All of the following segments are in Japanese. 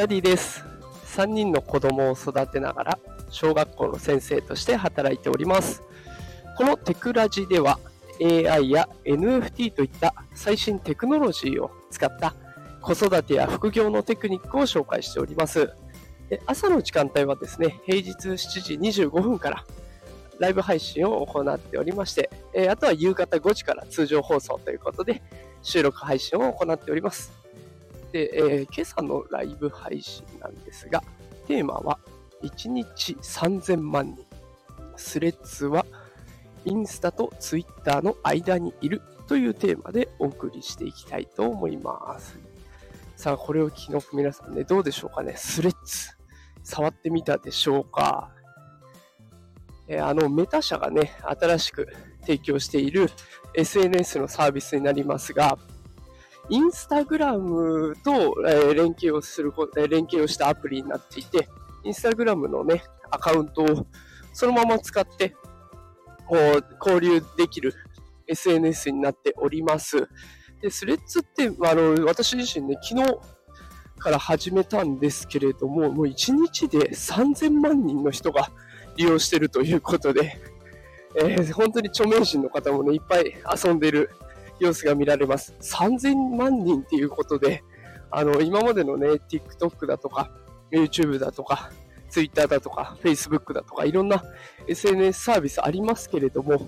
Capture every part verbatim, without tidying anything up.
ラディです。さんにんの子供を育てながら小学校の先生として働いております。このテクラジでは エーアイ や エヌエフティー といった最新テクノロジーを使った子育てや副業のテクニックを紹介しております。で、朝の時間帯はですね、平日しちじにじゅうごふんからライブ配信を行っておりまして、えー、あとは夕方ごじから通常放送ということで収録配信を行っております。で、えー、今朝のライブ配信なんですが、テーマはいちにちさんぜんまんにん、スレッズはインスタとツイッターの間にいるというテーマでお送りしていきたいと思います。さあ、これを昨日皆さんね、どうでしょうかね、スレッズ触ってみたでしょうか。あのメタ社がね、新しく提供している エスエヌエス のサービスになりますが、インスタグラムと連携をする、連携をしたアプリになっていて、インスタグラムのね、アカウントをそのまま使ってこう交流できる エスエヌエス になっております。で、スレッズって、あの、私自身ね、昨日から始めたんですけれども、もういちにちでさんぜんまんにんの人が利用しているということで、えー、本当に著名人の方もね、いっぱい遊んでいる様子が見られます。さんぜんまんにんということで、あの今までのね、 TikTok だとか YouTube だとか Twitter だとか Facebook だとかいろんな エスエヌエス サービスありますけれども、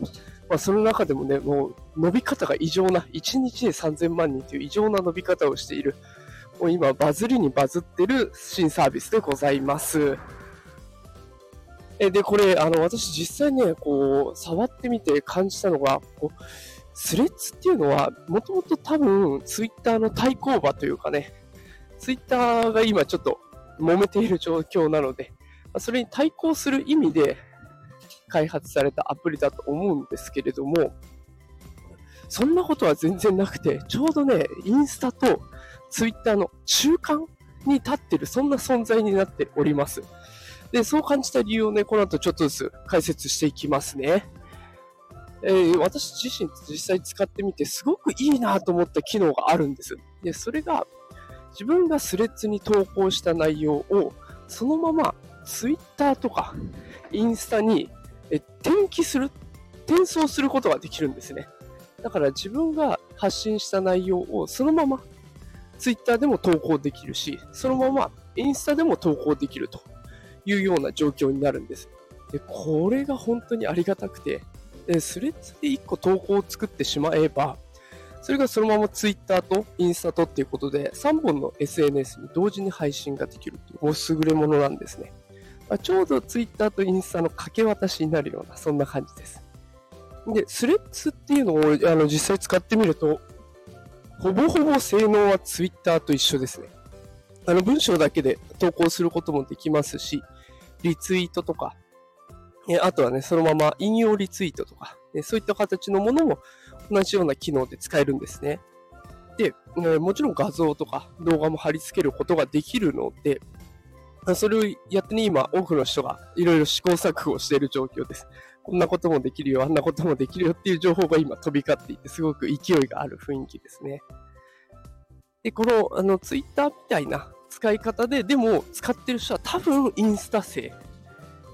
まあ、その中でもね、もう伸び方が異常な、いちにちでさんぜんまんにんという異常な伸び方をしている、もう今バズりにバズってる新サービスでございます。で、これ、あの、私実際ね、こう、触ってみて感じたのが、こう、スレッズっていうのは、もともと多分、ツイッターの対抗馬というかね、ツイッターが今ちょっと揉めている状況なので、それに対抗する意味で開発されたアプリだと思うんですけれども、そんなことは全然なくて、ちょうどね、インスタとツイッターの中間に立ってる、そんな存在になっております。で、そう感じた理由をね、この後ちょっとずつ解説していきますね。えー、私自身実際使ってみてすごくいいなと思った機能があるんです。で、それが自分がスレッズに投稿した内容をそのままツイッターとかインスタに転記する、転送することができるんですね。だから自分が発信した内容をそのままツイッターでも投稿できるし、そのままインスタでも投稿できるというような状況になるんです。で、これが本当にありがたくて、でスレッズでいっこ投稿を作ってしまえば、それがそのままツイッターとインスタとっていうことでさんぼんの エスエヌエス に同時に配信ができるという優れものなんですね。まあ、ちょうどツイッターとインスタの掛け渡しになるような、そんな感じです。で、スレッズっていうのをあの実際使ってみると、ほぼほぼ性能はツイッターと一緒ですね。あの文章だけで投稿することもできますし、リツイートとか、あとはね、そのまま引用リツイートとか、そういった形のものも同じような機能で使えるんですね。で、もちろん画像とか動画も貼り付けることができるので、それをやってね、今多くの人がいろいろ試行錯誤している状況です。こんなこともできるよ、あんなこともできるよっていう情報が今飛び交っていて、すごく勢いがある雰囲気ですね。で、この、あの、ツイッターみたいな使い方で、でも使ってる人は多分インスタ勢、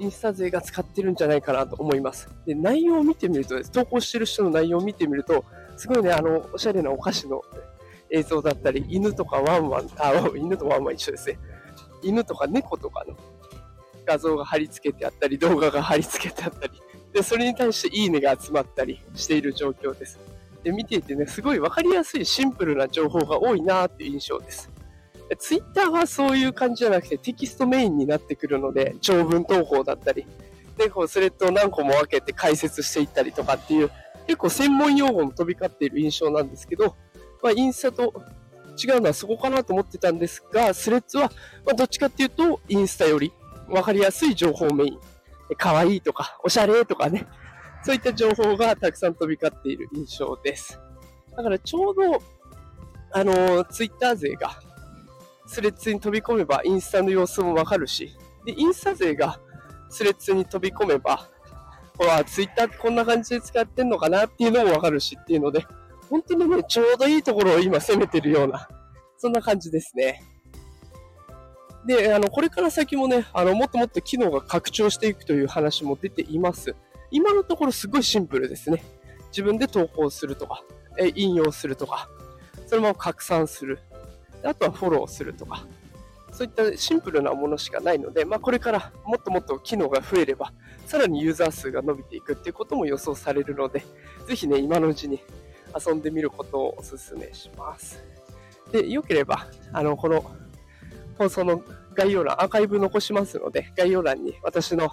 インスタ勢が使ってるんじゃないかなと思います。で、内容を見てみると、投稿してる人の内容を見てみると、すごいね、あの、おしゃれなお菓子の映像だったり、犬とかワンワン、あ、犬とワンワン一緒ですね。犬とか猫とかの画像が貼り付けてあったり、動画が貼り付けてあったり、で、それに対していいねが集まったりしている状況です。で、見ていてね、すごい分かりやすいシンプルな情報が多いなーっていう印象です。ツイッターはそういう感じじゃなくてテキストメインになってくるので、長文投稿だったり、で、こうスレッドを何個も分けて解説していったりとかっていう、結構専門用語も飛び交っている印象なんですけど、まあ、インスタと違うのはそこかなと思ってたんですが、スレッズはまあどっちかっていうとインスタより分かりやすい情報メイン、可愛いとかおしゃれとかね、そういった情報がたくさん飛び交っている印象です。だからちょうど、あの、ツイッター勢がスレッズに飛び込めばインスタの様子もわかるし、で、インスタ勢がスレッズに飛び込めば、ほら、ツイッターってこんな感じで使ってんのかなっていうのもわかるしっていうので、本当にね、ちょうどいいところを今攻めてるような、そんな感じですね。で、あのこれから先もね、あのもっともっと機能が拡張していくという話も出ています。今のところすごいシンプルですね。自分で投稿するとか、え引用するとか、そのまま拡散する、あとはフォローするとか、そういったシンプルなものしかないので、まあ、これからもっともっと機能が増えれば、さらにユーザー数が伸びていくっていうことも予想されるので、ぜひね、今のうちに遊んでみることをお勧めします。で、よければ、あのこの放送の概要欄、アーカイブ残しますので、概要欄に私の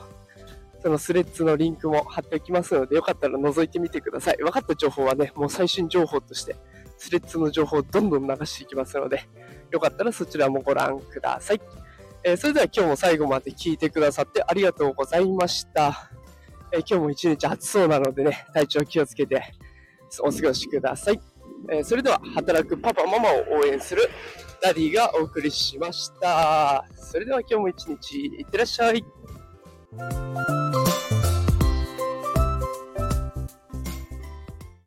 そのスレッズのリンクも貼っておきますので、よかったら覗いてみてください。分かった情報はね、もう最新情報として、スレッズの情報をどんどん流していきますので、よかったらそちらもご覧ください。えー、それでは今日も最後まで聞いてくださってありがとうございました。えー、今日も一日暑そうなのでね、体調気をつけてお過ごしください。えー、それでは働くパパママを応援するダディがお送りしました。それでは今日も一日いってらっしゃい。